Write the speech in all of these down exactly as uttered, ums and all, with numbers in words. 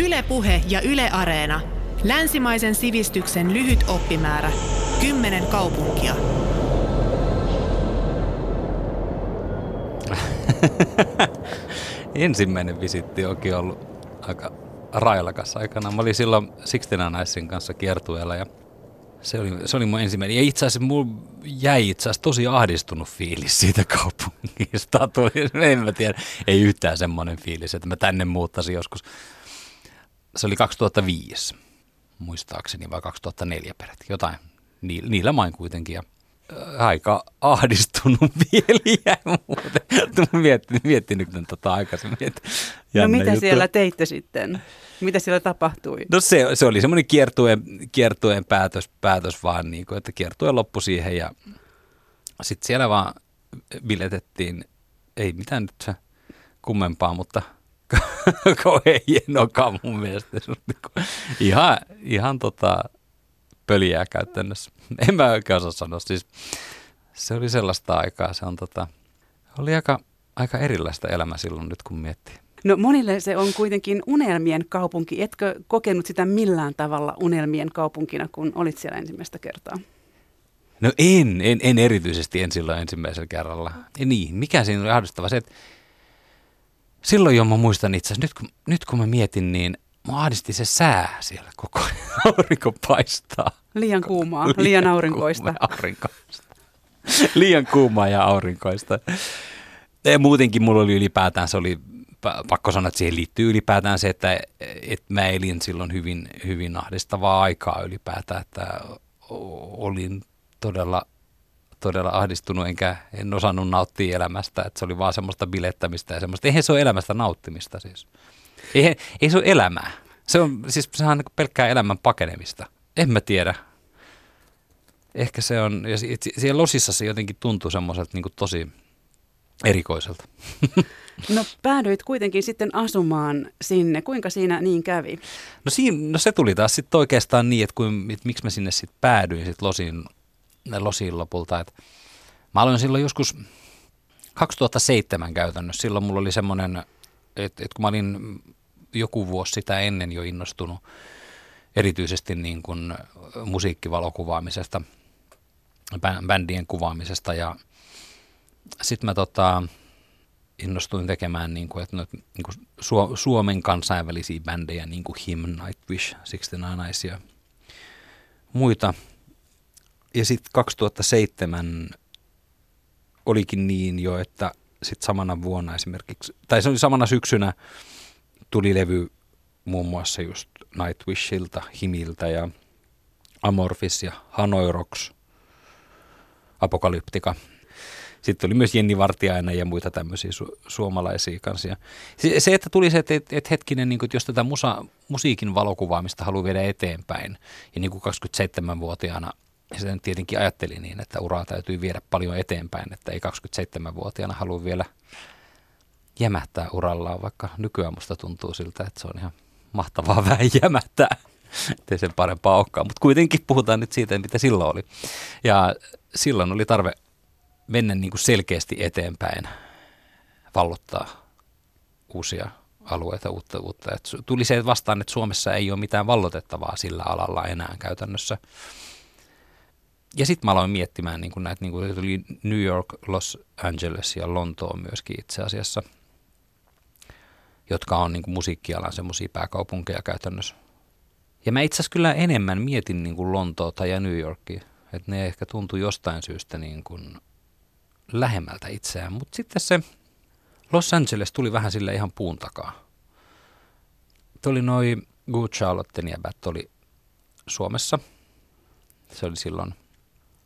Yle Puhe ja Yle Areena. Länsimaisen sivistyksen lyhyt oppimäärä. Kymmenen kaupunkia. Ensimmäinen visitti onkin ollut aika railakas aikana. Mä olin silloin Sixteen Anaissin kanssa kiertueella ja se oli, se oli mun ensimmäinen. Ja itse asiassa mulla jäi itse asiassa tosi ahdistunut fiilis siitä kaupungista. Tuli, en mä tiedä, ei yhtään semmoinen fiilis, että mä tänne muuttaisin joskus. Se oli kaksituhattaviisi, muistaakseni, vai kaksituhattaneljä peräti, jotain. Niillä main kuitenkin. Ja aika ahdistunut vielä muuten. Mä miettinyt, miettinyt tota aikaisemmin. No mitä juttu. Siellä teitte sitten? Mitä siellä tapahtui? No se, se oli semmoinen kiertueen, kiertueen päätös, päätös vaan, niin kuin, että kiertue loppui siihen. Ja sitten siellä vaan biletettiin, ei mitään nyt kummempaa, mutta ei hienokaan mun mielestä. Ihan, ihan tota... pöliää käytännössä. En mä oikein osaa sanoa. Siis se oli sellaista aikaa. Se on tota, oli aika, aika erilaista elämä silloin nyt, kun miettii. No monille se on kuitenkin unelmien kaupunki. Etkö kokenut sitä millään tavalla unelmien kaupunkina, kun olit siellä ensimmäistä kertaa? No en, en, en erityisesti en silloin ensimmäisellä kerralla. Ja niin, mikä siinä oli ahdistava se, että silloin jo mä muistan itse asiassa, nyt kun, nyt kun mä mietin, niin mä ahdistin se sää siellä koko ajan. Aurinko paistaa. Liian kuumaa, liian, liian aurinkoista. aurinkoista. Liian kuumaa ja aurinkoista. Ja muutenkin mulla oli ylipäätään, se oli pakko sanoa, että siihen liittyy ylipäätään se, että, että mä elin silloin hyvin, hyvin ahdistavaa aikaa ylipäätään. Että olin todella, todella ahdistunut, enkä en osannut nauttia elämästä. Että se oli vaan semmoista bilettämistä ja semmoista. Eihän se ole elämästä nauttimista siis. Ei, ei se ole elämää. Se on, siis sehän on pelkkää elämän pakenemista. En mä tiedä. Ehkä se on, ja siellä Losissa se jotenkin tuntuu semmoiselta niin kuin tosi erikoiselta. No päädyit kuitenkin sitten asumaan sinne. Kuinka siinä niin kävi? No, siinä, no se tuli taas sitten oikeastaan niin, että, kuin, että miksi mä sinne sitten päädyin sit Losiin, Losiin lopulta. Et mä aloin silloin joskus kaksituhattaseitsemän käytännössä. Silloin mulla oli semmoinen... Että et kun mä olin joku vuosi sitä ennen jo innostunut erityisesti niin kuin musiikkivalokuvaamisesta, bändien kuvaamisesta ja sitten mä tota, innostuin tekemään niin kuin, että no, niin kuin Su- Suomen kansainvälisiä bändejä, niin kuin Him, Nightwish, Sixteen Eyes ja muita. Ja sitten kaksituhattaseitsemän olikin niin jo, että sitten samana vuonna esimerkiksi, tai se oli samana syksynä, tuli levy muun muassa just Nightwishilta, Himiltä ja Amorphis ja Hanoirox, Apokalyptika. Sitten tuli myös Jenni Vartiainen ja muita tämmöisiä su- suomalaisia kansia. Se, se, että tuli se, että et hetkinen, niin kun, että jos tätä musa, musiikin valokuvaamista haluaa viedä eteenpäin, ja niin kuin kaksikymmentäseitsemänvuotiaana, ja sitten tietenkin ajattelin niin, että uraa täytyy viedä paljon eteenpäin, että ei kaksikymmentäseitsemänvuotiaana halua vielä jämähtää urallaan, vaikka nykyään musta tuntuu siltä, että se on ihan mahtavaa vähän jämähtää, ettei sen parempaa olekaan. Mutta kuitenkin puhutaan nyt siitä, mitä silloin oli. Ja silloin oli tarve mennä niin kuin selkeästi eteenpäin, vallottaa uusia alueita, uutta uutta. Et tuli se vastaan, että Suomessa ei ole mitään vallotettavaa sillä alalla enää käytännössä. Ja sitten mä aloin miettimään niin kun näitä, niin kun tuli New York, Los Angeles ja Lontoo myöskin itse asiassa, jotka on niin kun musiikkialan semmoisia pääkaupunkeja käytännössä. Ja mä itse asiassa kyllä enemmän mietin niin kun Lontoota ja New Yorkia, että ne ehkä tuntui jostain syystä niin kun lähemmältä itseään. Mutta sitten se Los Angeles tuli vähän sille ihan puun takaa. Tuli noi Good Charlotten jäbät oli Suomessa. Se oli silloin...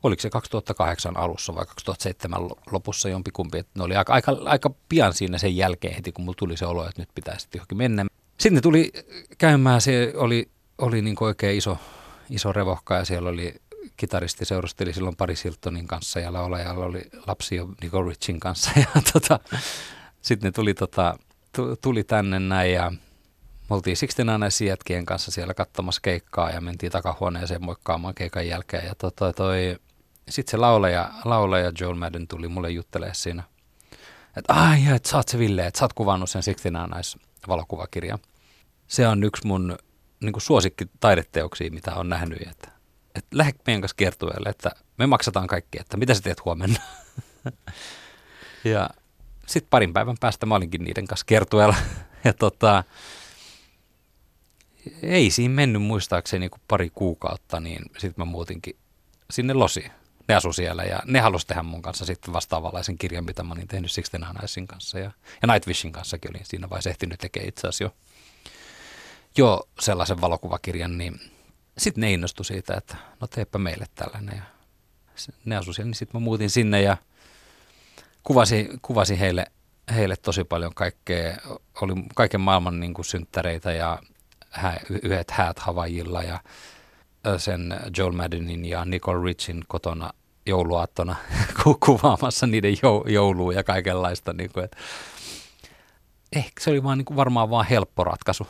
Oliko se kaksituhattakahdeksan alussa vai kaksituhattaseitsemän lopussa jompikumpi, että ne oli aika, aika, aika pian siinä sen jälkeen heti, kun mulla tuli se olo, että nyt pitää sitten johonkin mennä. Sitten tuli käymään, se oli, oli niin kuin oikein iso, iso revohka ja siellä oli kitaristi, seurusteli silloin Paris Hiltonin kanssa ja laulajalla oli lapsi jo Nicole Richin kanssa. Ja tota, sitten ne tuli, tota, tuli tänne näin ja me oltiin Sixteen Anaisin jätkien kanssa siellä katsomassa keikkaa ja mentiin takahuoneeseen moikkaamaan keikan jälkeen ja tota toi... Sitten se laulaja, laulaja Joel Madden tuli mulle juttelemaan siinä, että ai, että sä oot se Ville, että sä oot kuvannut sen Sixteen Eyes -valokuvakirjan. se on yksi mun niin kuin suosikki taideteoksia, mitä on nähnyt. Että, että lähde meidän kanssa kiertueelle, että me maksataan kaikki, että mitä sä teet huomenna. Ja sitten parin päivän päästä mä olinkin niiden kanssa kiertueella. Ja tota, ei siinä mennyt muistaakseni kuin pari kuukautta, niin sitten mä muutinkin sinne Losiin. Ne asui siellä ja ne halusi tehdä mun kanssa sitten vastaavanlaisen kirjan, mitä mä olin tehnyt Sixteen Anaissin kanssa. Ja, ja Nightwishin kanssakin olin siinä vaiheessa ehtinyt tekemään itse asiassa jo, jo sellaisen valokuvakirjan. Niin sitten ne innostui siitä, että no teepä meille tällainen. Ja ne asui siellä, niin sitten mä muutin sinne ja kuvasin, kuvasin heille, heille tosi paljon kaikkea. Oli kaiken maailman niin kuin synttäreitä ja hä, yhdet häät Havaijilla ja sen Joel Maddenin ja Nicole Richin kotona jouluaattona ku- kuvaamassa niiden jou- joulua ja kaikenlaista. Niin kuin, et. Ehkä se oli vaan, niin kuin, varmaan vaan helppo ratkaisu.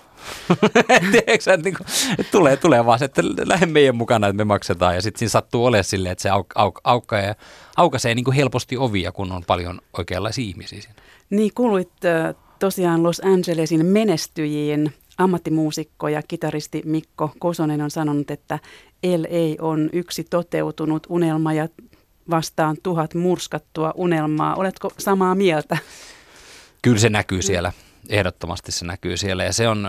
Tiedätkö, niin kuin, tulee, tulee vaan se, että lähde meidän mukana, että me maksetaan. Ja sitten siinä sattuu olemaan silleen, että se au- au- aukaisee, aukaisee niin kuin helposti ovia, kun on paljon oikeanlaisia ihmisiä siinä. Niin, kuuluit tosiaan Los Angelesin menestyjiin. Ammattimuusikko ja kitaristi Mikko Kosonen on sanonut, että L A on yksi toteutunut unelma ja vastaan tuhat murskattua unelmaa. Oletko samaa mieltä? Kyllä se näkyy siellä. Ehdottomasti se näkyy siellä. Ja se on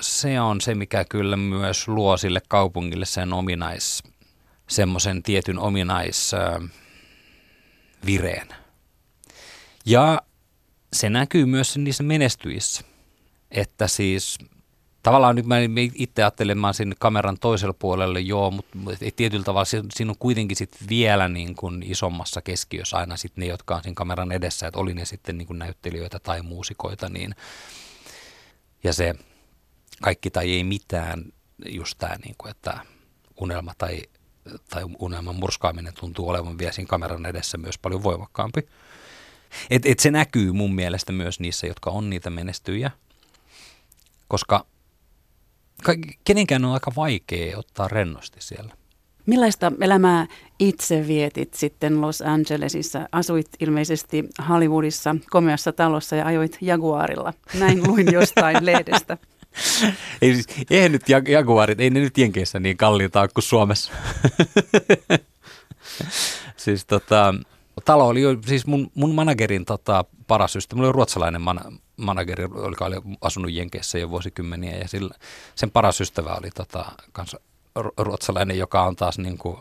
se, on se mikä kyllä myös luo sille kaupungille sen ominais, semmoisen tietyn ominaisvireen. Ja se näkyy myös niissä menestyjissä. Että siis tavallaan nyt mä itse ajattelen, mä oon siinä kameran toisella puolella, joo, mutta tietyllä tavalla siinä on kuitenkin sitten vielä niin kuin isommassa keskiössä aina sitten ne, jotka on siinä kameran edessä, että oli ne sitten niin kuin näyttelijöitä tai muusikoita, niin ja se kaikki tai ei mitään, just tämä, niin kuin, että unelma tai, tai unelman murskaaminen tuntuu olevan vielä siinä kameran edessä myös paljon voimakkaampi. Et, et se näkyy mun mielestä myös niissä, jotka on niitä menestyjiä. Koska kenenkään on aika vaikea ottaa rennosti siellä. Millaista elämää itse vietit sitten Los Angelesissa? Asuit ilmeisesti Hollywoodissa, komeassa talossa ja ajoit Jaguarilla. Näin luin jostain lehdestä. Ei siis, eihän nyt Jaguarit, ei ne nyt Jenkeissä niin kalliita kuin Suomessa. Siis tota, talo oli jo, siis mun, mun managerin tota, paras ystävä, mulla oli ruotsalainen man, manageri, joka oli asunut Jenkeissä jo vuosikymmeniä, ja sillä, sen paras ystävä oli tota, kans ruotsalainen, joka on taas niin kuin,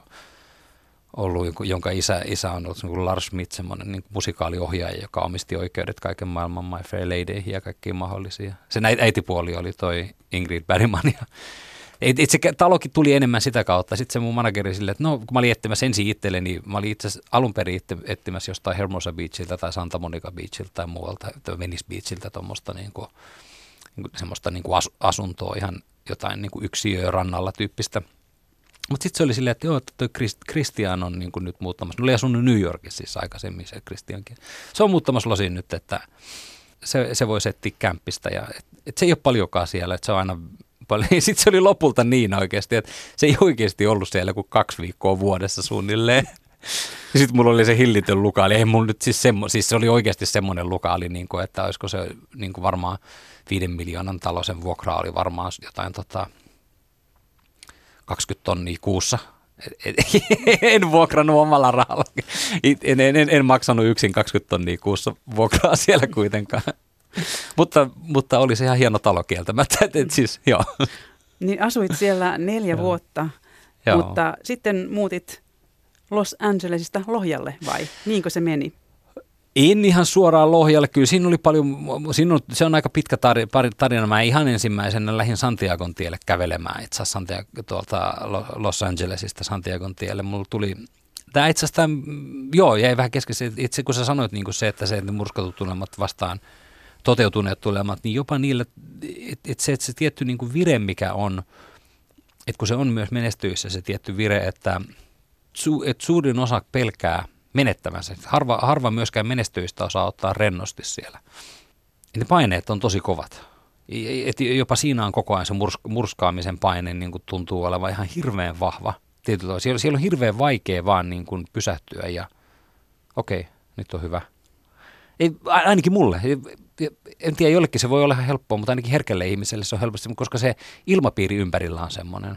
ollut, jonka isä, isä on ollut niin kuin Lars Schmidt, semmoinen niin kuin musikaaliohjaaja, joka omisti oikeudet kaiken maailman My Fair Lady ja kaikkia mahdollisia. Sen äitipuoli oli toi Ingrid Bergman. Itse talokin tuli enemmän sitä kautta. Sitten se mun manageri silleen, että no kun mä olin etsimässä ensin itselle, niin mä olin itse alun perin etsimässä jostain Hermosa Beachiltä tai Santa Monica Beachiltä tai muualta, Venice Beachiltä tuommoista niin kuin, semmoista niin kuin asuntoa, ihan jotain niin kuin yksiöä rannalla tyyppistä. Mutta sitten se oli silleen, että joo, toi Christian on niin kuin nyt muuttamassa. Ne oli asunut New Yorkissa siis aikaisemmin se Christiankin. Se on muuttamassa Losiin nyt, että se, se voi settiä kämppistä ja et, et se ei ole paljonkaan siellä, että se on aina... Sitten se oli lopulta niin oikeasti, että se ei oikeasti ollut siellä kuin kaksi viikkoa vuodessa suunnilleen. Sitten mulla oli se hillitön lukaali. Ei mulla nyt siis, semmo- siis se oli oikeasti semmoinen lukaali, niin kuin, että olisiko se niin kuin varmaan viiden miljoonan talo, sen vuokra oli varmaan jotain tota, kaksikymmentä tonnia kuussa. En vuokrannut omalla rahalla. En, en, en, en maksanut yksin kaksikymmentä tonnia kuussa vuokraa siellä kuitenkaan. Mutta, mutta oli se ihan hieno talo kieltämättä, että siis joo. Niin asuit siellä neljä vuotta, mutta joo. Sitten muutit Los Angelesista Lohjalle vai? Niinkö se meni? En ihan suoraan Lohjalle, kyllä siinä oli paljon, siinä on, se on aika pitkä tarina. Mä ihan ensimmäisenä lähdin Santiagon tielle kävelemään itse asiassa Santiago, tuolta Los Angelesista Santiagon tielle. Mulla tuli... Tämä itse asiassa, joo, jäi vähän kesken. Itse kun sä sanoit niin kuin se, että se murskatut tulemat vastaan, toteutuneet tulemat, niin jopa niillä, että et se, et se tietty niinku vire, mikä on, että kun se on myös menestyissä se tietty vire, että su, et suurin osa pelkää menettävänsä. Harva, harva myöskään menestyistä osaa ottaa rennosti siellä. Et ne paineet on tosi kovat. Et jopa siinä on koko ajan se murs, murskaamisen paine niin kuin tuntuu olevan ihan hirveän vahva. Tietyllä siellä, siellä on hirveän vaikea vaan niin kuin pysähtyä ja okei, nyt on hyvä. Ei, ainakin mulle. en tiedä, jollekin se voi olla ihan helppoa, mutta ainakin herkälle ihmiselle se on helposti, koska se ilmapiiri ympärillä on semmoinen.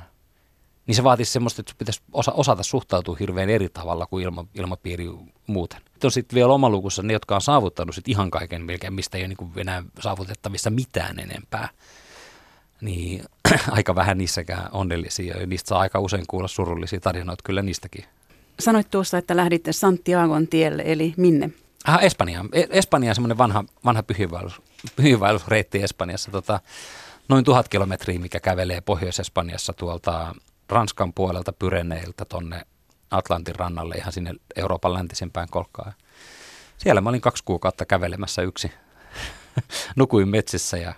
Niin se vaatisi semmoista, että pitäisi osa, osata suhtautua hirveän eri tavalla kuin ilma, ilmapiiri muuten. On sitten vielä oma lukussa ne, jotka on saavuttanut sit ihan kaiken melkein, mistä ei ole niin enää saavutettavissa mitään enempää. Niin aika vähän niissäkään onnellisia ja niistä saa aika usein kuulla surullisia tarinoita kyllä niistäkin. Sanoit tuossa, että lähditte Santiagon tielle, eli minne? Aha, Espanjaan. Espanja on semmoinen vanha, vanha pyhiinvaellus, pyhiinvaellusreitti Espanjassa. Tota, noin tuhat kilometriä, mikä kävelee Pohjois-Espanjassa tuolta Ranskan puolelta Pyreneiltä tonne Atlantin rannalle ihan sinne Euroopan läntisempään kolkkaan. Siellä mä olin kaksi kuukautta kävelemässä yksi. Nukuin metsissä ja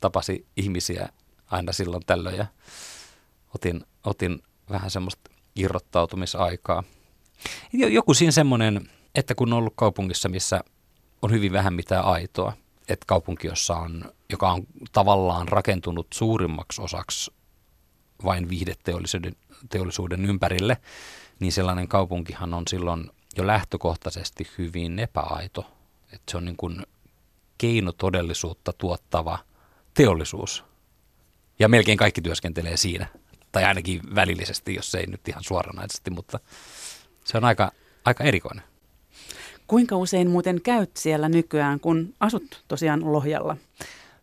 tapasin ihmisiä aina silloin tällöin ja otin, otin vähän semmoista irrottautumisaikaa. Joku siinä semmoinen, että kun on ollut kaupungissa, missä on hyvin vähän mitään aitoa, että kaupunki, jossa on, joka on tavallaan rakentunut suurimmaksi osaksi vain viihdeteollisuuden teollisuuden ympärille, niin sellainen kaupunkihan on silloin jo lähtökohtaisesti hyvin epäaito. Et se on niin kuin keinotodellisuutta tuottava teollisuus. Ja melkein kaikki työskentelee siinä, tai ainakin välillisesti, jos ei nyt ihan suoranaisesti, mutta se on aika, aika erikoinen. Kuinka usein muuten käyt siellä nykyään, kun asut tosiaan Lohjalla?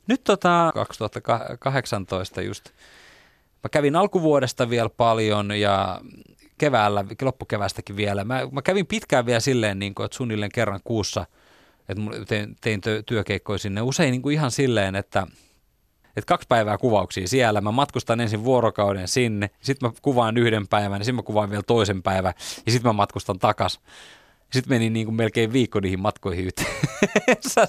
Nyt tota kaksituhattakahdeksantoista just. Mä kävin alkuvuodesta vielä paljon ja keväällä, loppukeväästäkin vielä. Mä, mä kävin pitkään vielä silleen, niin kuin, että suunnilleen kerran kuussa, että tein, tein työkeikkoja sinne usein niin kuin ihan silleen, että, että kaksi päivää kuvauksia siellä. Mä matkustan ensin vuorokauden sinne, sitten mä kuvaan yhden päivän ja sitten mä kuvaan vielä toisen päivän ja sitten mä matkustan takaisin. Sitten meni niin kuin melkein viikko niihin matkoihin yhteensä.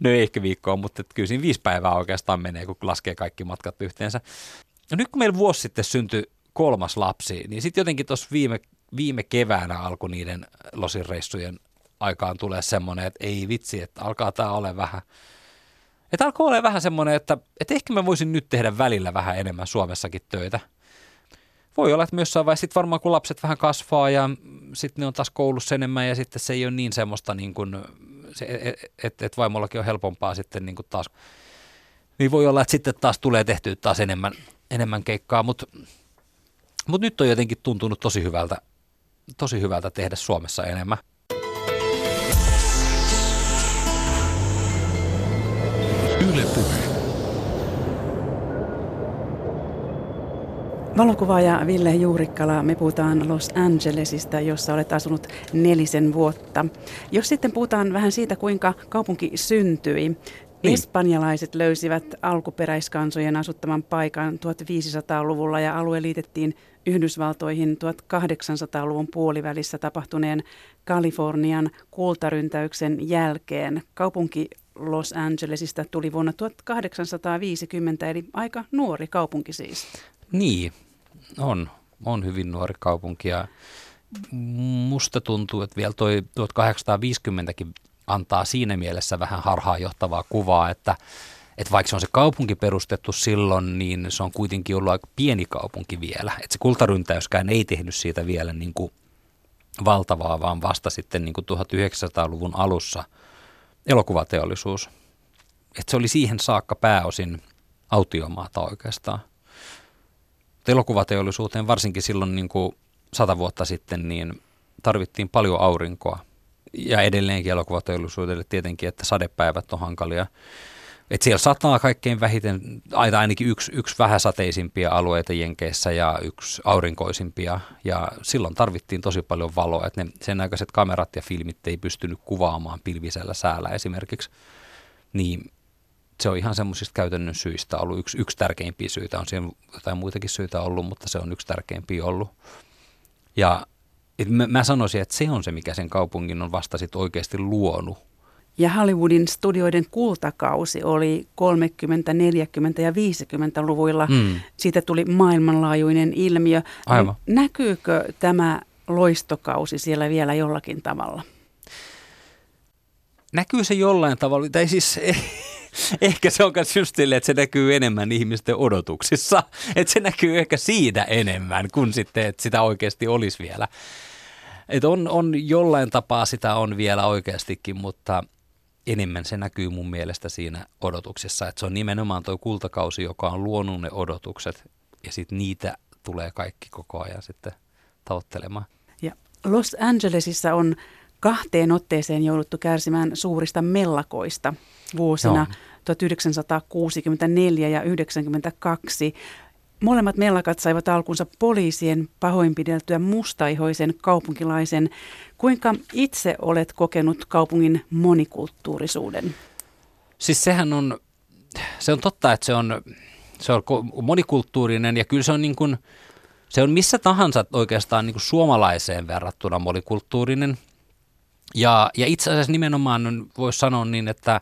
No ei ehkä viikkoa, mutta kyllä siinä viisi päivää oikeastaan menee, kun laskee kaikki matkat yhteensä. Ja nyt kun meillä vuosi sitten syntyi kolmas lapsi, niin sitten jotenkin tuossa viime, viime keväänä alkoi niiden Losin reissujen aikaan tulee semmoinen, että ei vitsi, että alkaa tämä ole vähän. Että alkoi olla vähän semmoinen, että, että ehkä mä voisin nyt tehdä välillä vähän enemmän Suomessakin töitä. Voi olla, että myös saa, vai sitten varmaan kun lapset vähän kasvaa ja sitten ne on taas koulussa enemmän ja sitten se ei ole niin semmoista, niin se, että et vaimollakin on helpompaa sitten niin taas. Niin voi olla, että sitten taas tulee tehtyä taas enemmän, enemmän keikkaa, mutta mut nyt on jotenkin tuntunut tosi hyvältä, tosi hyvältä tehdä Suomessa enemmän. Yle Puhe. Valokuvaaja Ville Juurikkala, me puhutaan Los Angelesista, jossa olet asunut nelisen vuotta. Jos sitten puhutaan vähän siitä, kuinka kaupunki syntyi. Niin. Espanjalaiset löysivät alkuperäiskansojen asuttaman paikan viisitoistasataa-luvulla ja alue liitettiin Yhdysvaltoihin kahdeksantoistasataa-luvun puolivälissä tapahtuneen Kalifornian kultaryntäyksen jälkeen. Kaupunki Los Angelesista tuli vuonna tuhatkahdeksansataaviisikymmentä, eli aika nuori kaupunki siis. Niin, on. On hyvin nuori kaupunki ja musta tuntuu, että vielä toi tuhatkahdeksansataaviisikymmentäkin antaa siinä mielessä vähän harhaanjohtavaa kuvaa, että, että vaikka se on se kaupunki perustettu silloin, niin se on kuitenkin ollut aika pieni kaupunki vielä. Että se kultaryntäyskään ei tehnyt siitä vielä niin kuin valtavaa, vaan vasta sitten niin kuin tuhatyhdeksänsataaluvun alussa elokuvateollisuus. Että se oli siihen saakka pääosin autiomaata oikeastaan. Elokuvateollisuuteen varsinkin silloin niin kuin sata vuotta sitten niin tarvittiin paljon aurinkoa ja edelleenkin elokuvateollisuudelle tietenkin, että sadepäivät on hankalia. Et siellä sataa kaikkein vähiten, ainakin yksi, yksi vähäsateisimpia alueita Jenkeissä ja yksi aurinkoisimpia ja silloin tarvittiin tosi paljon valoa. Et ne sen aikaiset kamerat ja filmit ei pystynyt kuvaamaan pilvisellä säällä esimerkiksi, niin se on ihan semmoisista käytännön syistä ollut. Yksi, yksi tärkeimpiä syitä on, siellä jotain muitakin syitä ollut, mutta se on yksi tärkeimpiä ollut. Ja mä, mä sanoisin, että se on se, mikä sen kaupungin on vasta sit oikeasti luonut. Ja Hollywoodin studioiden kultakausi oli kolmekymmentä-, neljäkymmentä- ja viisikymmentäluvuilla. Mm. Siitä tuli maailmanlaajuinen ilmiö. Aivan. Näkyykö tämä loistokausi siellä vielä jollakin tavalla? Näkyy se jollain tavalla, tai siis... Ehkä se on myös just silleen, että se näkyy enemmän ihmisten odotuksissa, että se näkyy ehkä siitä enemmän kuin sitten, että sitä oikeasti olisi vielä. Että on, on jollain tapaa sitä on vielä oikeastikin, mutta enemmän se näkyy mun mielestä siinä odotuksessa, että se on nimenomaan tuo kultakausi, joka on luonut ne odotukset ja sitten niitä tulee kaikki koko ajan sitten tavoittelemaan. Ja Los Angelesissa on kahteen otteeseen jouduttu kärsimään suurista mellakoista vuosina no. tuhatyhdeksänsataakuusikymmentäneljä ja yhdeksänkymmentäkaksi. Molemmat mellakat saivat alkunsa poliisien pahoinpideltyä mustaihoisen kaupunkilaisen. Kuinka itse olet kokenut kaupungin monikulttuurisuuden? Siis sehän on, se on totta, että se on, se on monikulttuurinen ja kyllä se on, niin kuin, se on missä tahansa oikeastaan niin kuin suomalaiseen verrattuna monikulttuurinen. Ja, ja itse asiassa nimenomaan voisi sanoa niin, että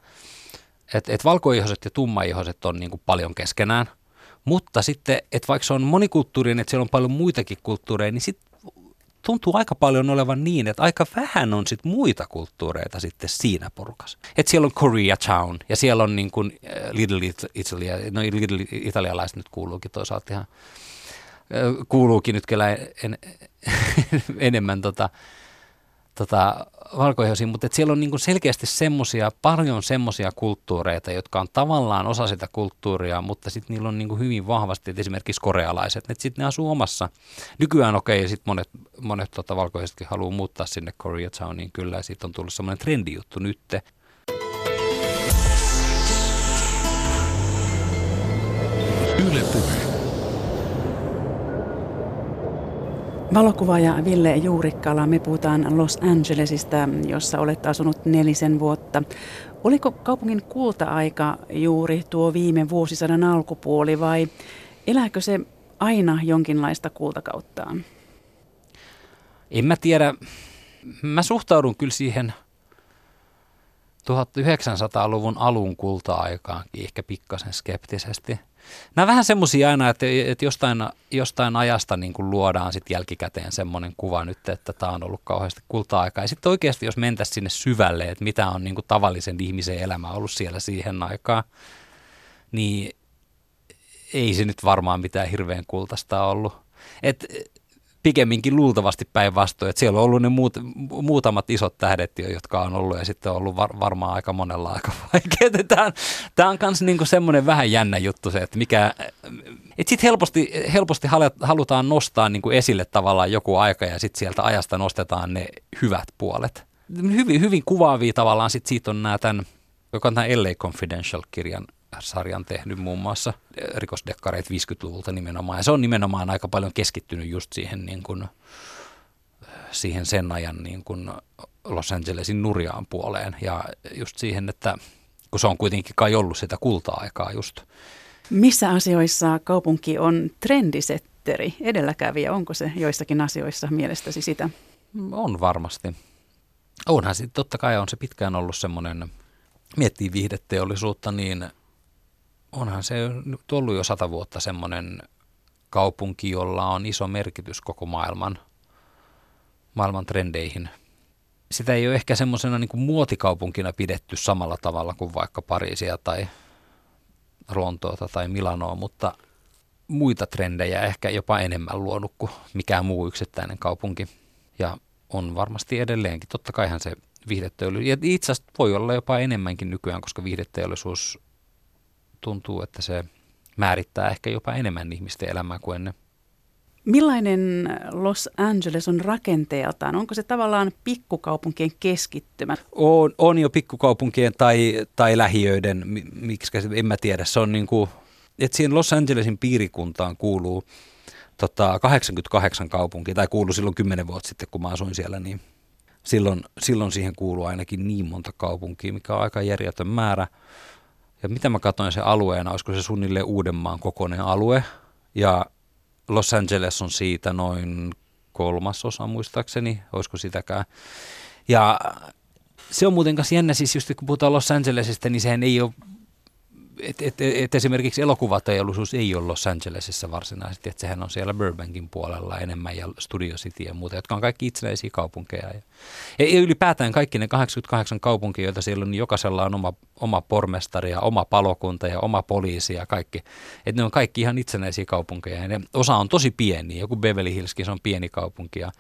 et, et valkoihoiset ja tummaihoiset on niin kuin paljon keskenään. Mutta sitten, että vaikka se on monikulttuurinen, että siellä on paljon muitakin kulttuureja, niin sitten tuntuu aika paljon olevan niin, että aika vähän on sitten muita kulttuureita sitten siinä porukassa. Että siellä on Koreatown ja siellä on niin kuin Little Italia, no Little italialaiset nyt kuuluukin toisaalta ihan, kuuluukin nyt kyllä en, en, enemmän tota, tota, valkoihoisiin, mutta siellä on niin kuin selkeästi semmosia, paljon semmoisia kulttuureita, jotka on tavallaan osa sitä kulttuuria, mutta sitten niillä on niin kuin hyvin vahvasti, että esimerkiksi korealaiset, että sitten ne asuu omassa. Nykyään okei, okay, sitten monet, monet tota, valkoisetkin haluaa muuttaa sinne Koreatowniin kyllä, ja siitä on tullut semmoinen trendijuttu nyt. Yle Puhe. Valokuvaaja Ville Juurikkala, me puhutaan Los Angelesista, jossa olet asunut nelisen vuotta. Oliko kaupungin kulta-aika juuri tuo viime vuosisadan alkupuoli vai elääkö se aina jonkinlaista kultakauttaan? En mä tiedä. Mä suhtaudun kyllä siihen tuhatyhdeksänsataaluvun alun kulta-aikaankin ehkä pikkasen skeptisesti. Nämä vähän semmoisia aina, että, että jostain, jostain ajasta niin kuin luodaan sit jälkikäteen semmoinen kuva nyt, että tämä on ollut kauheasti kulta-aikaa. Ja sitten oikeasti, jos mentäisiin sinne syvälle, että mitä on niin kuin tavallisen ihmisen elämä ollut siellä siihen aikaan, niin ei se nyt varmaan mitään hirveän kultaista ollut. Et pikemminkin luultavasti päinvastoin, että siellä on ollut ne muut, muutamat isot tähdet jo, jotka on ollut ja sitten on ollut var, varmaan aika monella aika vaikeaa. Tämä on, tämä on myös niin kuin semmoinen vähän jännä juttu se, että mikä, et sitten helposti, helposti halutaan nostaa niin kuin esille tavallaan joku aika ja sitten sieltä ajasta nostetaan ne hyvät puolet. Hyvin, hyvin kuvaavia tavallaan sitten siitä on nämä tämän, joka on tämän L A Confidential-kirjan sarjan tehnyt muun muassa rikosdekkareet viisikymmentäluvulta nimenomaan. Ja se on nimenomaan aika paljon keskittynyt just siihen, niin kuin, siihen sen ajan niin kuin Los Angelesin nurjaan puoleen. Ja just siihen, että kun se on kuitenkin kai ollut sitä kulta-aikaa just. Missä asioissa kaupunki on trendisetteri, edelläkävijä? Onko se joissakin asioissa mielestäsi sitä? On varmasti. Onhan se, totta kai on se pitkään ollut semmoinen, miettii viihdeteollisuutta, niin onhan se nyt ollut jo sata vuotta semmoinen kaupunki, jolla on iso merkitys koko maailman, maailman trendeihin. Sitä ei ole ehkä semmoisena niin kuin muotikaupunkina pidetty samalla tavalla kuin vaikka Pariisia tai Lontoota tai Milanoa, mutta muita trendejä ehkä jopa enemmän luonut kuin mikään muu yksittäinen kaupunki. Ja on varmasti edelleenkin. Totta kaihan se viihdeteollisuus, ja itse asiassa voi olla jopa enemmänkin nykyään, koska viihdeteollisuus tuntuu, että se määrittää ehkä jopa enemmän ihmisten elämää kuin ennen. Millainen Los Angeles on rakenteeltaan? Onko se tavallaan pikkukaupunkien keskittymä? On, on jo pikkukaupunkien tai, tai lähiöiden, miksi en mä tiedä. Se on niin kuin, että siihen Los Angelesin piirikuntaan kuuluu tota, kahdeksankymmentäkahdeksan kaupunkia, tai kuului silloin kymmenen vuotta sitten, kun mä asuin siellä, niin silloin, silloin siihen kuuluu ainakin niin monta kaupunkia, mikä on aika järjetön määrä. Ja mitä mä katsoin sen alueena, olisiko se suunnilleen Uudenmaan kokoinen alue. Ja Los Angeles on siitä noin kolmasosa muistaakseni, olisiko sitäkään. Ja se on muuten kanssa jännä, siis just kun puhutaan Los Angelesista, niin sehän ei ole, että et, et esimerkiksi elokuvateollisuus ei ole Los Angelesissa varsinaisesti, että sehän on siellä Burbankin puolella enemmän ja Studio City ja muuta, jotka on kaikki itsenäisiä kaupunkeja. Ja, ja ylipäätään kaikki ne kahdeksankymmentäkahdeksan kaupunkia, joita siellä on, niin jokaisella on oma, oma pormestari ja oma palokunta ja oma poliisi ja kaikki. Että ne on kaikki ihan itsenäisiä kaupunkeja ja ne, osa on tosi pieniä, joku Beverly Hillskin, se on pieni kaupunki. Ja,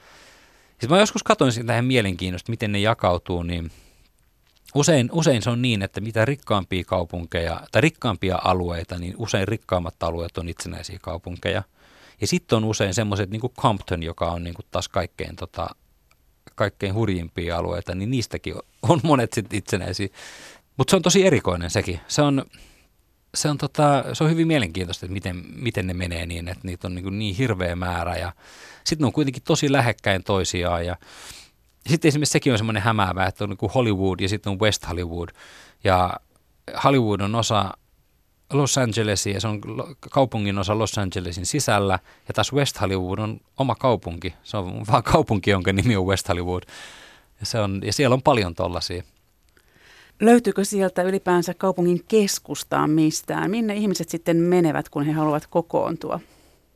siis mä joskus katsoin sitä ihan mielenkiinnosta, miten ne jakautuu, niin Usein, usein se on niin, että mitä rikkaampia kaupunkeja tai rikkaampia alueita, niin usein rikkaammat alueet on itsenäisiä kaupunkeja. Ja sitten on usein semmoiset niin kuin Compton, joka on niin kuin taas kaikkein, tota, kaikkein hurjimpia alueita, niin niistäkin on monet sitten itsenäisiä. Mutta se on tosi erikoinen sekin. Se on, se on, tota, se on hyvin mielenkiintoista, että miten, miten ne menee niin, että niitä on niin kuin niin hirveä määrä. Ja sitten ne on kuitenkin tosi lähekkäin toisiaan ja... Sitten esimerkiksi sekin on semmoinen hämäävä, että on niin kuin Hollywood ja sitten on West Hollywood. Ja Hollywood on osa Los Angelesia ja se on kaupungin osa Los Angelesin sisällä. Ja taas West Hollywood on oma kaupunki. Se on vaan kaupunki, jonka nimi on West Hollywood. Ja, se on, ja siellä on paljon tollaisia. Löytyykö sieltä ylipäänsä kaupungin keskustaan mistään? Minne ihmiset sitten menevät, kun he haluavat kokoontua?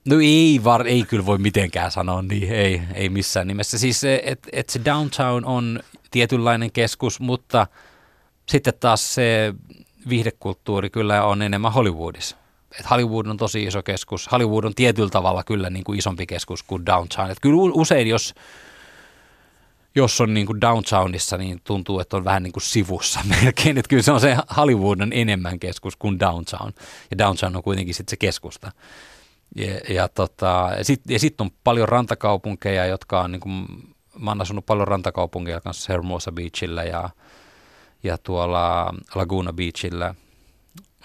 No ei, var, ei kyllä voi mitenkään sanoa, niin ei, ei missään nimessä. Siis että et se downtown on tietynlainen keskus, mutta sitten taas se viihdekulttuuri kyllä on enemmän Hollywoodissa. Et Hollywood on tosi iso keskus. Hollywood on tietyllä tavalla kyllä niin kuin isompi keskus kuin downtown. Et kyllä usein, jos, jos on niin kuin downtownissa, niin tuntuu, että on vähän niin kuin sivussa melkein. Et kyllä se on se Hollywood on enemmän keskus kuin downtown. Ja downtown on kuitenkin sitten se keskusta. Ja, ja, tota, ja sitten sit on paljon rantakaupunkeja, jotka on, niin kuin, mä oon asunut paljon rantakaupunkeja kanssa Hermosa Beachillä ja, ja tuolla Laguna Beachillä.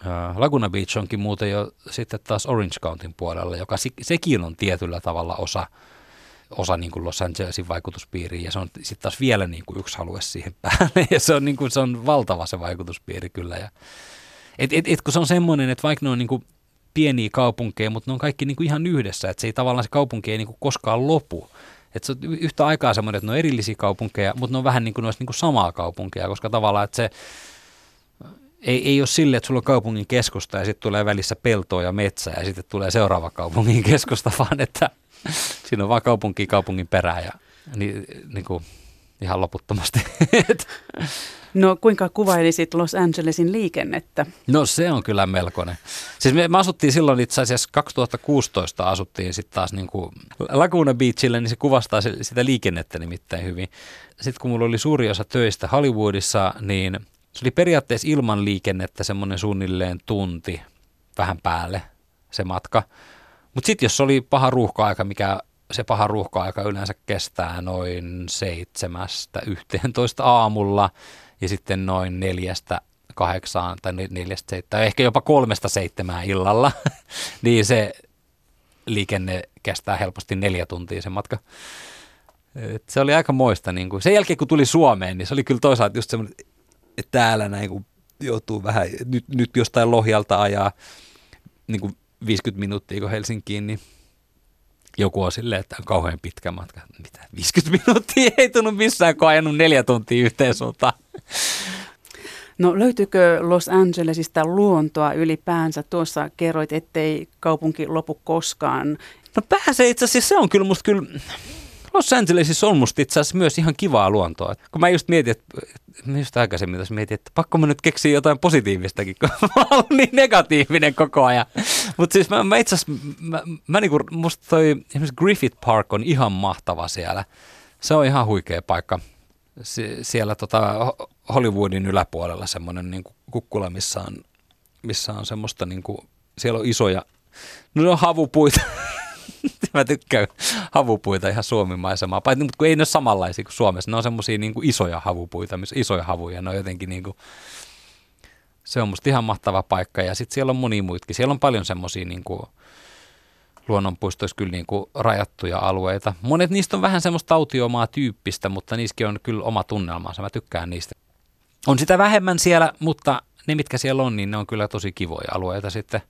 Äh, Laguna Beach onkin muuten jo sitten taas Orange Countyn puolella, joka se, sekin on tietyllä tavalla osa, osa niin kuin Los Angelesin vaikutuspiiriä ja se on sitten taas vielä niin kuin yksi alue siihen päälle ja se on, niin kuin, se on valtava se vaikutuspiiri kyllä. Ja, et, et, et, kun se on semmoinen, että vaikka ne on niin kuin pieniä kaupunkeja, mutta ne on kaikki niin kuin ihan yhdessä, että se ei tavallaan se kaupunki ei niin kuin koskaan lopu. Että se on yhtä aikaa semmoinen, että ne on erillisiä kaupunkeja, mutta ne on vähän niin kuin ne olisi niin kuin samaa kaupunkia, koska tavallaan, että se ei, ei ole silleen, että sulla on kaupungin keskusta ja sitten tulee välissä peltoa ja metsää ja sitten tulee seuraava kaupungin keskusta, vaan että siinä on vaan kaupunki kaupungin perään ja niin, niin kuin ihan loputtomasti. No kuinka kuvailisit Los Angelesin liikennettä? No se on kyllä melkoinen. Siis me, me asuttiin silloin itse asiassa kaksituhattakuusitoista asuttiin sitten taas niin kuin Laguna Beachillä, niin se kuvastaa se, sitä liikennettä nimittäin hyvin. Sitten kun mulla oli suuri osa töistä Hollywoodissa, niin se oli periaatteessa ilman liikennettä semmoinen suunnilleen tunti vähän päälle se matka. Mutta sitten jos se oli paha ruuhka-aika, mikä... Se paha ruuhka-aika yleensä kestää noin seitsemästä yhteentoista aamulla ja sitten noin neljästä kahdeksaan tai neljästä seitsemään, ehkä jopa kolmesta seitsemään illalla, niin se liikenne kestää helposti neljä tuntia se matka. Et se oli aika moista. Niin kun. Sen jälkeen kun tuli Suomeen, niin se oli kyllä toisaalta just semmoinen, että täällä näin kun joutuu vähän, nyt, nyt jostain Lohjalta ajaa niin kun viisikymmentä minuuttia kun Helsinkiin, niin joku on silleen, että on kauhean pitkä matka. Mitä? viisikymmentä minuuttia ei tunnu missään, kun on ajanut neljä tuntia yhteen suuntaan. No löytyykö Los Angelesista luontoa ylipäänsä? Tuossa kerroit, ettei kaupunki lopu koskaan. No pääsee itse asiassa, se on kyllä musta kyllä... Los Angelesissa on musta itse asiassa myös ihan kivaa luontoa. Kun mä just mietin, että, just aikaisemmin tässä mietin, että pakko mä nyt keksiä jotain positiivistakin, kun mä oon niin negatiivinen koko ajan. Mutta siis mä, mä itse asiassa, mä, mä niinku, musta toi esimerkiksi Griffith Park on ihan mahtava siellä. Se on ihan huikea paikka. Sie- siellä tota Hollywoodin yläpuolella semmoinen niinku kukkula, missä on, missä on semmoista niinku, siellä on isoja, no ne on havupuita. Mä tykkään havupuita ihan suomimaisemaa, mutta kun ei ne ole samanlaisia kuin Suomessa. Ne on semmoisia niin kuin isoja havupuita, missä isoja havuja. Ne on jotenkin niin kuin, se on musta ihan mahtava paikka. Ja sitten siellä on monia muitakin. Siellä on paljon semmoisia niin kuin luonnonpuistoissa kyllä niin kuin rajattuja alueita. Monet niistä on vähän semmoista autiomaa tyyppistä, mutta niissäkin on kyllä oma tunnelmansa. Mä tykkään niistä. On sitä vähemmän siellä, mutta ne mitkä siellä on, niin ne on kyllä tosi kivoja alueita sitten.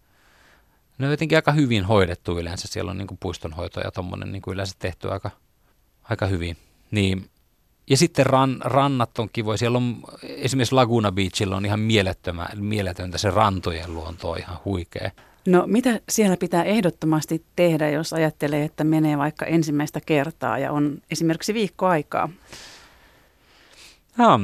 Ne on jotenkin aika hyvin hoidettu yleensä. Siellä on niin kuin puistonhoito ja tuommoinen niin kuin yleensä tehty aika, aika hyvin. Niin. Ja sitten ran, rannat on kivoja. Siellä on esimerkiksi Laguna Beachillä on ihan mieletöntä se rantojen luonto on ihan huikea. No mitä siellä pitää ehdottomasti tehdä, jos ajattelee, että menee vaikka ensimmäistä kertaa ja on esimerkiksi viikkoaikaa? No,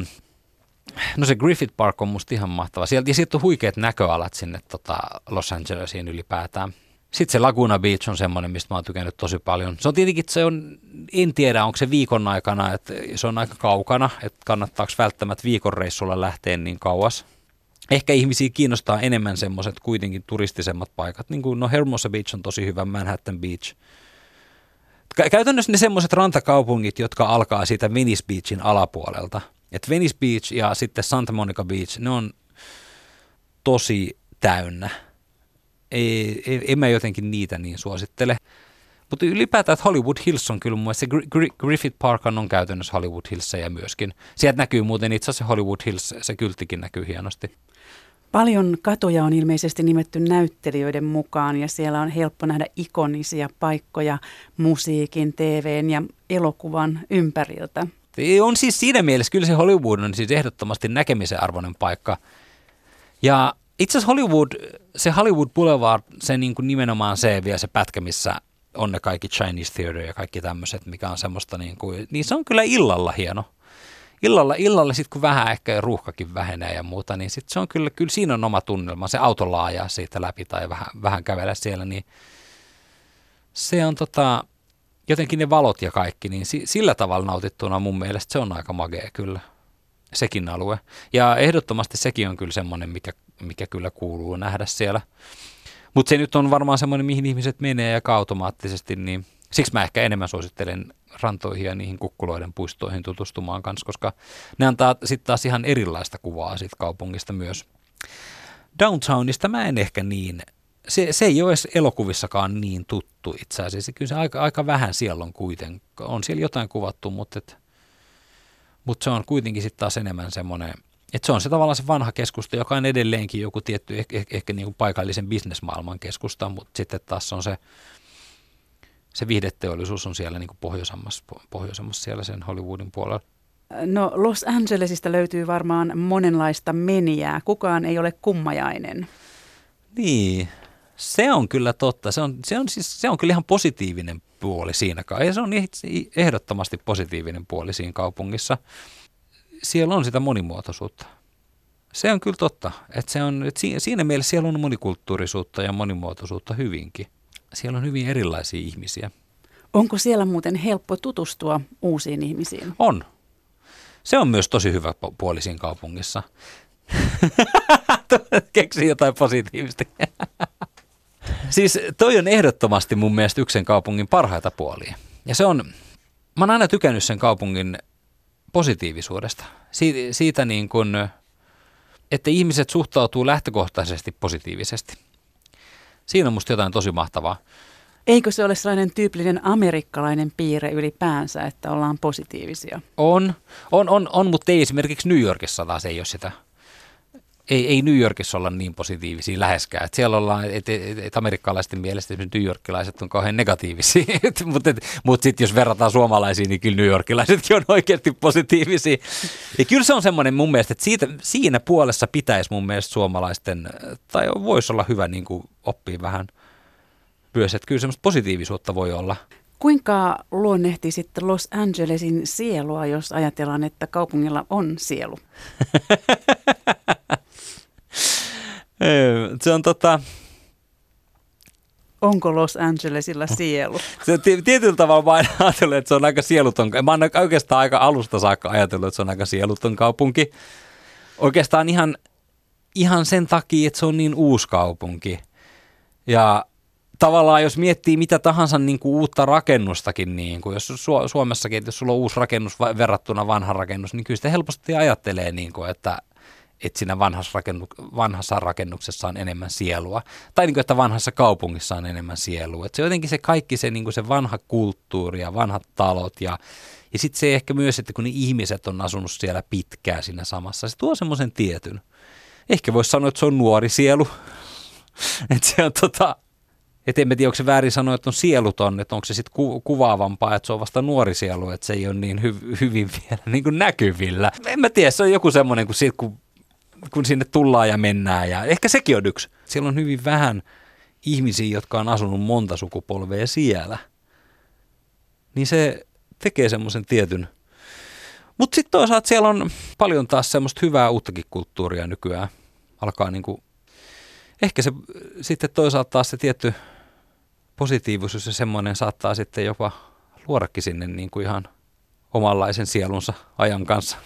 no se Griffith Park on musta ihan mahtava. Sieltä, ja sieltä on huikeat näköalat sinne tota Los Angelesiin ylipäätään. Sitten se Laguna Beach on semmoinen, mistä mä oon tykännyt tosi paljon. Se on tietenkin, se on, en tiedä, onko se viikon aikana, että se on aika kaukana, että kannattaako välttämättä viikon reissulla lähteä niin kauas. Ehkä ihmisiä kiinnostaa enemmän semmoiset kuitenkin turistisemmat paikat, niin kuin no Hermosa Beach on tosi hyvä, Manhattan Beach. Käytännössä ne semmoiset rantakaupungit, jotka alkaa siitä Venice Beachin alapuolelta. Et Venice Beach ja sitten Santa Monica Beach, ne on tosi täynnä. Ei, ei, en mä jotenkin niitä niin suosittele. Mutta ylipäätään, että Hollywood Hills on kyllä mun mielestä, se Griffith Park on käytännössä Hollywood Hillsejä myöskin. Sieltä näkyy muuten itse asiassa Hollywood Hills, se kylttikin näkyy hienosti. Paljon katuja on ilmeisesti nimetty näyttelijöiden mukaan ja siellä on helppo nähdä ikonisia paikkoja musiikin, T V:n ja elokuvan ympäriltä. On siis siinä mielessä, kyllä se Hollywood on siis ehdottomasti näkemisen arvoinen paikka. Ja itse asiassa Hollywood, se Hollywood Boulevard, se niin kuin nimenomaan se vielä se pätkä, missä on ne kaikki Chinese Theater ja kaikki tämmöiset, mikä on semmoista niin kuin, niin se on kyllä illalla hieno. Illalla, illalla sitten kun vähän ehkä ruuhkakin vähenee ja muuta, niin sitten se on kyllä, kyllä siinä on oma tunnelma, se autolla ajaa siitä läpi tai vähän, vähän kävellä siellä, niin se on tota, jotenkin ne valot ja kaikki, niin sillä tavalla nautittuna mun mielestä se on aika magea kyllä, sekin alue. Ja ehdottomasti sekin on kyllä semmoinen, mikä, mikä kyllä kuuluu nähdä siellä. Mutta se nyt on varmaan semmoinen, mihin ihmiset menee ja automaattisesti, niin siksi mä ehkä enemmän suosittelen rantoihin ja niihin kukkuloiden puistoihin tutustumaan kanssa, koska ne antaa sitten taas ihan erilaista kuvaa siitä kaupungista myös. Downtownista mä en ehkä niin, se, se ei ole edes elokuvissakaan niin tuttu itse asiassa. Kyllä se aika, aika vähän siellä on kuitenkin, on siellä jotain kuvattu, mutta, et, mutta se on kuitenkin sitten taas enemmän semmoinen, että se on se tavallaan se vanha keskusta, joka on edelleenkin joku tietty ehkä, ehkä niin kuin paikallisen bisnesmaailman keskusta, mutta sitten taas on se, se viihdeteollisuus on siellä niin kuin pohjoisemmassa, pohjoisemmassa siellä sen Hollywoodin puolella. No Los Angelesista löytyy varmaan monenlaista menijää. Kukaan ei ole kummajainen. Niin, se on kyllä totta. Se on, se on, siis, se on kyllä ihan positiivinen puoli siinä. Ja se on ehdottomasti positiivinen puoli siinä kaupungissa. Siellä on sitä monimuotoisuutta. Se on kyllä totta. Että se on, että siinä mielessä siellä on monikulttuurisuutta ja monimuotoisuutta hyvinkin. Siellä on hyvin erilaisia ihmisiä. Onko siellä muuten helppo tutustua uusiin ihmisiin? On. Se on myös tosi hyvä puoli siinä kaupungissa. Keksi jotain positiivista. Siis toi on ehdottomasti mun mielestä yksi sen kaupungin parhaita puolia. Ja se on, mä oon aina tykännyt sen kaupungin positiivisuudesta. Siitä, siitä niin kuin, että ihmiset suhtautuu lähtökohtaisesti positiivisesti. Siinä on musta jotain tosi mahtavaa. Eikö se ole sellainen tyypillinen amerikkalainen piirre ylipäänsä, että ollaan positiivisia? On, on, on, on mutta ei esimerkiksi New Yorkissa taas ei ole sitä. Ei, ei New Yorkissa olla niin positiivisia läheskään. Et siellä ollaan, et, et, et amerikkalaisten mielestä esimerkiksi New Yorkilaiset on kauhean negatiivisia, mutta mut sitten jos verrataan suomalaisiin, niin kyllä New Yorkilaisetkin on oikeasti positiivisia. Ja kyllä se on semmoinen mun mielestä, että siitä, siinä puolessa pitäisi mun mielestä suomalaisten, tai voisi olla hyvä niin kuin oppia vähän myös, että kyllä semmoista positiivisuutta voi olla. Kuinka luonnehti sitten Los Angelesin sielua, jos ajatellaan, että kaupungilla on sielu? Se on tota... Onko Los Angelesilla sielu? Se tietyllä tavalla mä aina ajatellut, että se on aika sieluton. Mä oon oikeastaan aika alusta saakka ajatellut, että se on aika sieluton kaupunki. Oikeastaan ihan, ihan sen takia, että se on niin uusi kaupunki. Ja tavallaan jos miettii mitä tahansa niin kuin uutta rakennustakin, niin kuin jos Su- Suomessakin, että jos sulla on uusi rakennus verrattuna vanha rakennus, niin kyllä sitä helposti ajattelee, niin kuin, että... että siinä vanhassa, rakennu- vanhassa rakennuksessa on enemmän sielua. Tai niin kuin, että vanhassa kaupungissa on enemmän sielua. Että se jotenkin se kaikki se, niin kuin se vanha kulttuuri ja vanhat talot. Ja, ja sitten se ehkä myös, että kun ne ihmiset on asunut siellä pitkään siinä samassa. Se tuo semmoisen tietyn. Ehkä voisi sanoa, että se on nuori sielu. Että se on tota... Että en tiedä, onko se väärin sanoa, että on sieluton, että onko se sitten ku- kuvaavampaa, että se on vasta nuori sielu, että se ei ole niin hy- hyvin vielä niin kuin näkyvillä. En mä tiedä, se on joku semmoinen, kun siitä kun kun sinne tullaan ja mennään. Ja ehkä sekin on yksi. Siellä on hyvin vähän ihmisiä, jotka on asunut monta sukupolvea siellä. Niin se tekee semmoisen tietyn. Mutta sitten toisaalta siellä on paljon taas semmoista hyvää uuttakin kulttuuria nykyään. Alkaa niinku, ehkä se sitten toisaalta taas se tietty positiivisuus ja semmoinen saattaa sitten jopa luodakin sinne niin kuin ihan omanlaisen sielunsa ajan kanssa.